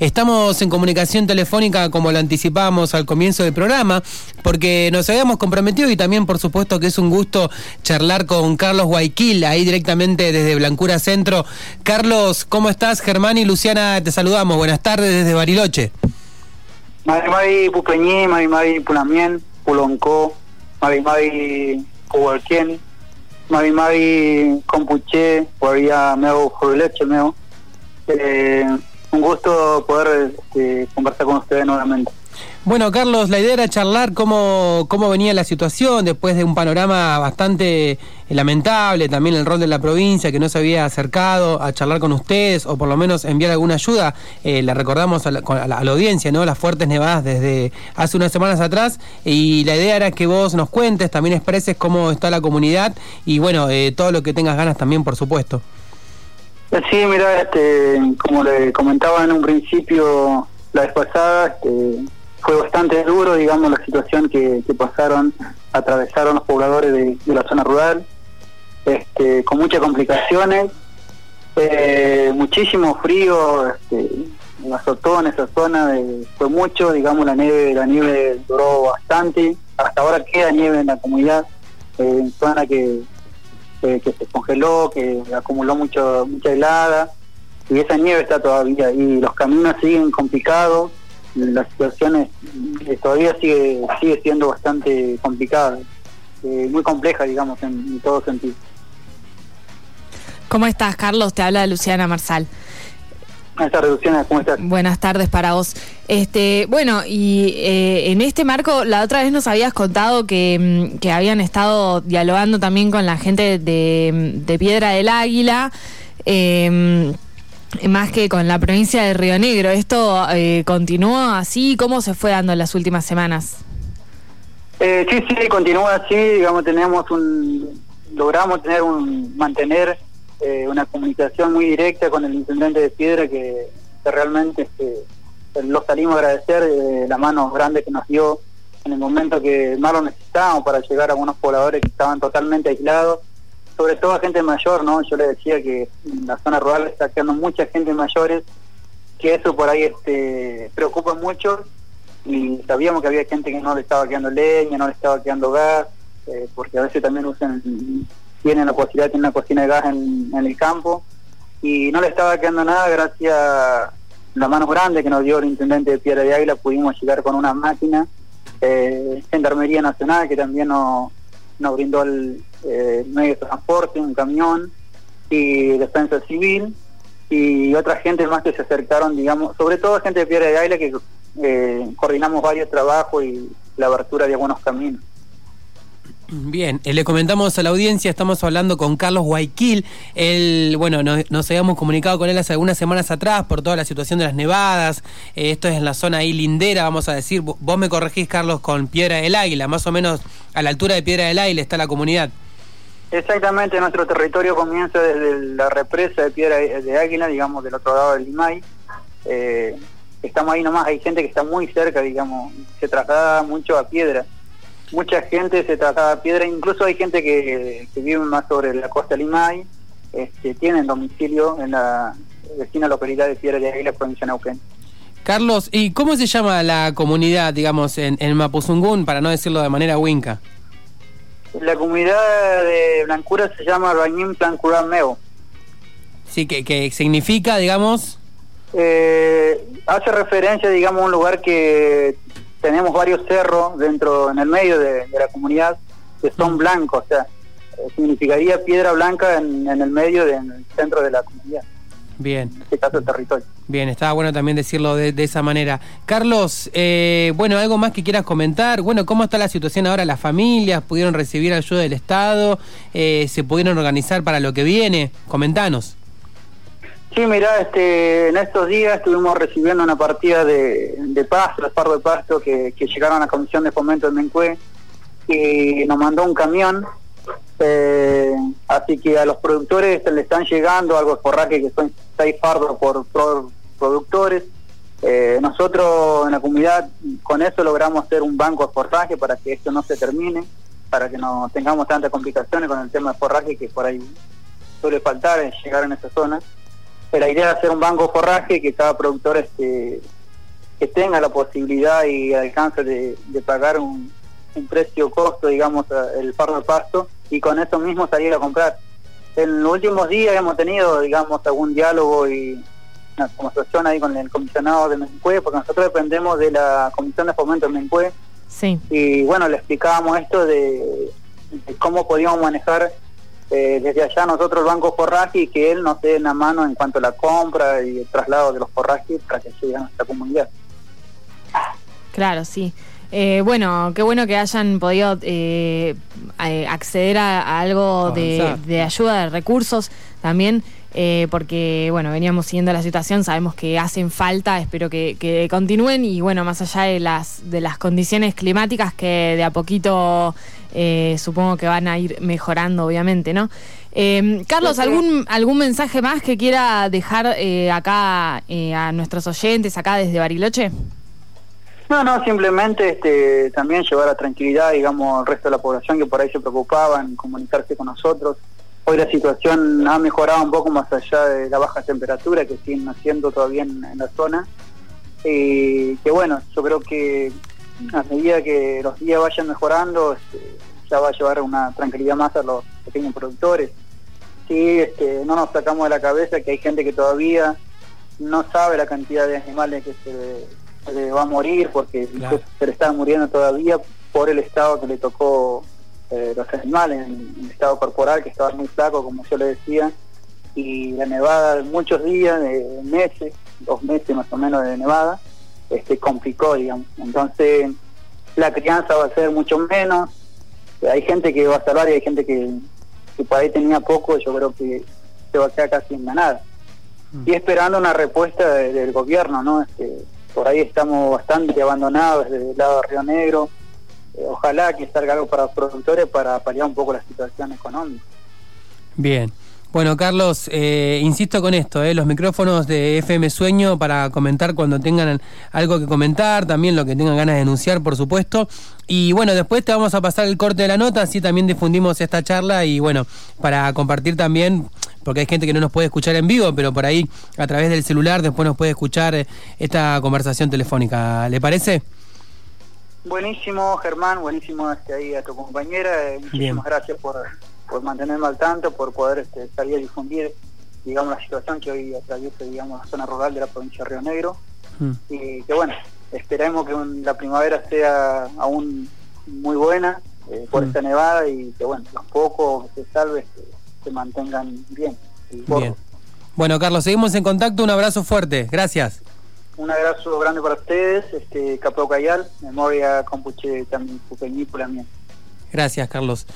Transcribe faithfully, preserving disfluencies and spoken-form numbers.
Estamos en comunicación telefónica, como lo anticipábamos al comienzo del programa, porque nos habíamos comprometido, y también por supuesto que es un gusto charlar con Carlos Guayquil, ahí directamente desde Blancura Centro. Carlos, ¿cómo estás? Germán y Luciana, te saludamos. Buenas tardes desde Bariloche. Mari Mari Pupeñí, Mari Mari Punamien, Puloncó, Mari Mari Cubalquien, Mari Mari Compuché, Guaría Meo, Jorileche Meo. Eh, un gusto poder eh, conversar con ustedes nuevamente. Bueno, Carlos, la idea era charlar cómo, cómo venía la situación después de un panorama bastante lamentable, también el rol de la provincia que no se había acercado a charlar con ustedes o por lo menos enviar alguna ayuda. Eh, la recordamos a la, a, la, a la audiencia, ¿no? Las fuertes nevadas desde hace unas semanas atrás, y la idea era que vos nos cuentes, también expreses cómo está la comunidad y bueno, eh, todo lo que tengas ganas también, por supuesto. Sí, mira, este, como le comentaba en un principio la vez pasada, este, fue bastante duro, digamos, la situación que, que pasaron, atravesaron los pobladores de, de la zona rural, este, con muchas complicaciones, eh, muchísimo frío, este, azotó en esa zona, de, fue mucho, digamos, la nieve, la nieve duró bastante, hasta ahora queda nieve en la comunidad, eh, en zona que Eh, que se congeló, que acumuló mucho, mucha helada, y esa nieve está todavía, y los caminos siguen complicados, la situación eh, todavía sigue sigue siendo bastante complicada, eh, muy compleja, digamos, en, en todo sentido. ¿Cómo estás, Carlos? Te habla Luciana Marzal. Buenas tardes, Luciana, ¿cómo estás? Buenas tardes para vos. Este, bueno, y eh, en este marco, la otra vez nos habías contado que, que habían estado dialogando también con la gente de, de Piedra del Águila, eh, más que con la provincia de Río Negro. ¿Esto eh, continuó así? ¿Cómo se fue dando en las últimas semanas? Eh, sí, sí, continúa así. Digamos, tenemos un... logramos tener un... mantener... Eh, una comunicación muy directa con el intendente de Piedra, que, que realmente este, lo salimos a agradecer, eh, la mano grande que nos dio en el momento que más lo necesitábamos para llegar a algunos pobladores que estaban totalmente aislados, sobre todo a gente mayor, ¿no? Yo le decía que en la zona rural está quedando mucha gente mayores, que eso por ahí este, preocupa mucho, y sabíamos que había gente que no le estaba quedando leña, no le estaba quedando gas, eh, porque a veces también usan... tienen la posibilidad de tener una cocina de gas en, en el campo, y no le estaba quedando nada. Gracias a la mano grande que nos dio el intendente de Piedra de Águila, pudimos llegar con una máquina, eh, Gendarmería Nacional, que también nos, nos brindó el eh, medio de transporte, un camión, y Defensa Civil, y otra gente más que se acercaron, digamos, sobre todo gente de Piedra de Águila, que eh, coordinamos varios trabajos y la abertura de algunos caminos. Bien, eh, le comentamos a la audiencia, estamos hablando con Carlos Guayquil. Él, bueno, no, nos habíamos comunicado con él hace algunas semanas atrás por toda la situación de las nevadas, eh, esto es en la zona ahí lindera, vamos a decir, vos me corregís, Carlos, con Piedra del Águila, más o menos a la altura de Piedra del Águila está la comunidad. Exactamente, nuestro territorio comienza desde la represa de Piedra de Águila, digamos, del otro lado del Limay, eh, estamos ahí nomás, hay gente que está muy cerca, digamos, se traslada mucho a Piedra. Mucha gente se traslada a Piedra, incluso hay gente que, que vive más sobre la costa de Limay, este, tienen domicilio en la vecina localidad de Piedra de Águila, provincia de Neuquén. Carlos, ¿y cómo se llama la comunidad, digamos, en, en Mapuzungún, para no decirlo de manera huinca? La comunidad de Blancura se llama Rañín Plancurán Meo. Sí, que, que significa, digamos... Eh, hace referencia, digamos, a un lugar que... tenemos varios cerros dentro, en el medio de, de la comunidad, que son blancos, o sea, significaría piedra blanca en, en el medio, de, en el centro de la comunidad. Bien. En este caso, el territorio. Bien, estaba bueno también decirlo de, de esa manera. Carlos, eh, bueno, algo más que quieras comentar. Bueno, ¿cómo está la situación ahora? ¿Las familias pudieron recibir ayuda del Estado? Eh, ¿se pudieron organizar para lo que viene? Comentanos. Sí, mirá, este, en estos días estuvimos recibiendo una partida de, de pasto, de fardo de pasto que, que llegaron a la Comisión de Fomento de Mencue, y nos mandó un camión, eh, así que a los productores le están llegando algo de forraje, que son seis fardos por, por productores. Eh, nosotros en la comunidad con eso logramos hacer un banco de forraje para que esto no se termine, para que no tengamos tantas complicaciones con el tema de forraje que por ahí suele faltar en llegar en esa zona. la idea es hacer un banco forraje que cada productor este, que tenga la posibilidad y alcance de, de pagar un, un precio costo, digamos, el fardo de pasto, y con eso mismo salir a comprar. En los últimos días hemos tenido, digamos, algún diálogo y una conversación ahí con el comisionado de Mencue, porque nosotros dependemos de la Comisión de Fomento de Mencue. Sí. Y bueno, le explicábamos esto de, de cómo podíamos manejar eh, desde allá nosotros el banco forraje, y que él nos dé una mano en cuanto a la compra y el traslado de los forrajes para que lleguen a nuestra comunidad. Claro, sí. Eh, bueno, qué bueno que hayan podido eh, acceder a, a algo de, de ayuda, de recursos también, eh, porque bueno, veníamos siguiendo la situación, sabemos que hacen falta, espero que, que continúen, y bueno, más allá de las, de las condiciones climáticas que de a poquito eh, supongo que van a ir mejorando, obviamente, ¿no? Eh, Carlos, ¿algún, algún mensaje más que quiera dejar eh, acá eh, a nuestros oyentes, acá desde Bariloche? No, no, simplemente este, también llevar la tranquilidad, digamos, al resto de la población que por ahí se preocupaba en comunicarse con nosotros. Hoy la situación ha mejorado un poco más allá de la baja temperatura que siguen haciendo todavía en, en la zona. Y que bueno, yo creo que a medida que los días vayan mejorando, ya va a llevar una tranquilidad más a los pequeños productores. Sí, este, no nos sacamos de la cabeza que hay gente que todavía no sabe la cantidad de animales que se... le va a morir, porque claro, se le está muriendo todavía por el estado que le tocó eh, los animales, el estado corporal, que estaba muy flaco, como yo le decía, y la nevada de muchos días, de meses, dos meses más o menos de nevada, este complicó, digamos. Entonces la crianza va a ser mucho menos, hay gente que va a salvar y hay gente que, que por ahí tenía poco, yo creo que se va a quedar casi en nada. Mm. Y esperando una respuesta de, del gobierno, ¿no? Este, por ahí estamos bastante abandonados desde el lado de Río Negro. Eh, ojalá que salga algo para los productores para paliar un poco la situación económica. Bien. Bueno, Carlos, eh, insisto con esto, eh, los micrófonos de F M Sueño para comentar cuando tengan algo que comentar, también lo que tengan ganas de denunciar, por supuesto. Y bueno, después te vamos a pasar el corte de la nota, así también difundimos esta charla y bueno, para compartir también, porque hay gente que no nos puede escuchar en vivo, pero por ahí a través del celular después nos puede escuchar esta conversación telefónica. ¿Le parece? Buenísimo, Germán, buenísimo este, ahí a tu compañera. Eh, muchísimas Bien. gracias por, por mantenerme al tanto, por poder este, salir a difundir, digamos, la situación que hoy atraviesa, digamos, la zona rural de la provincia de Río Negro. Mm. Y que bueno, esperemos que un, la primavera sea aún muy buena eh, por mm. esta nevada, y que bueno, los pocos se salve, este, se mantengan bien. Bien. Bueno, Carlos, seguimos en contacto. Un abrazo fuerte. Gracias. Un abrazo grande para ustedes. Este, Capocayal, Memoria Compuche también, Pupeñí, Pulamien. Gracias, Carlos.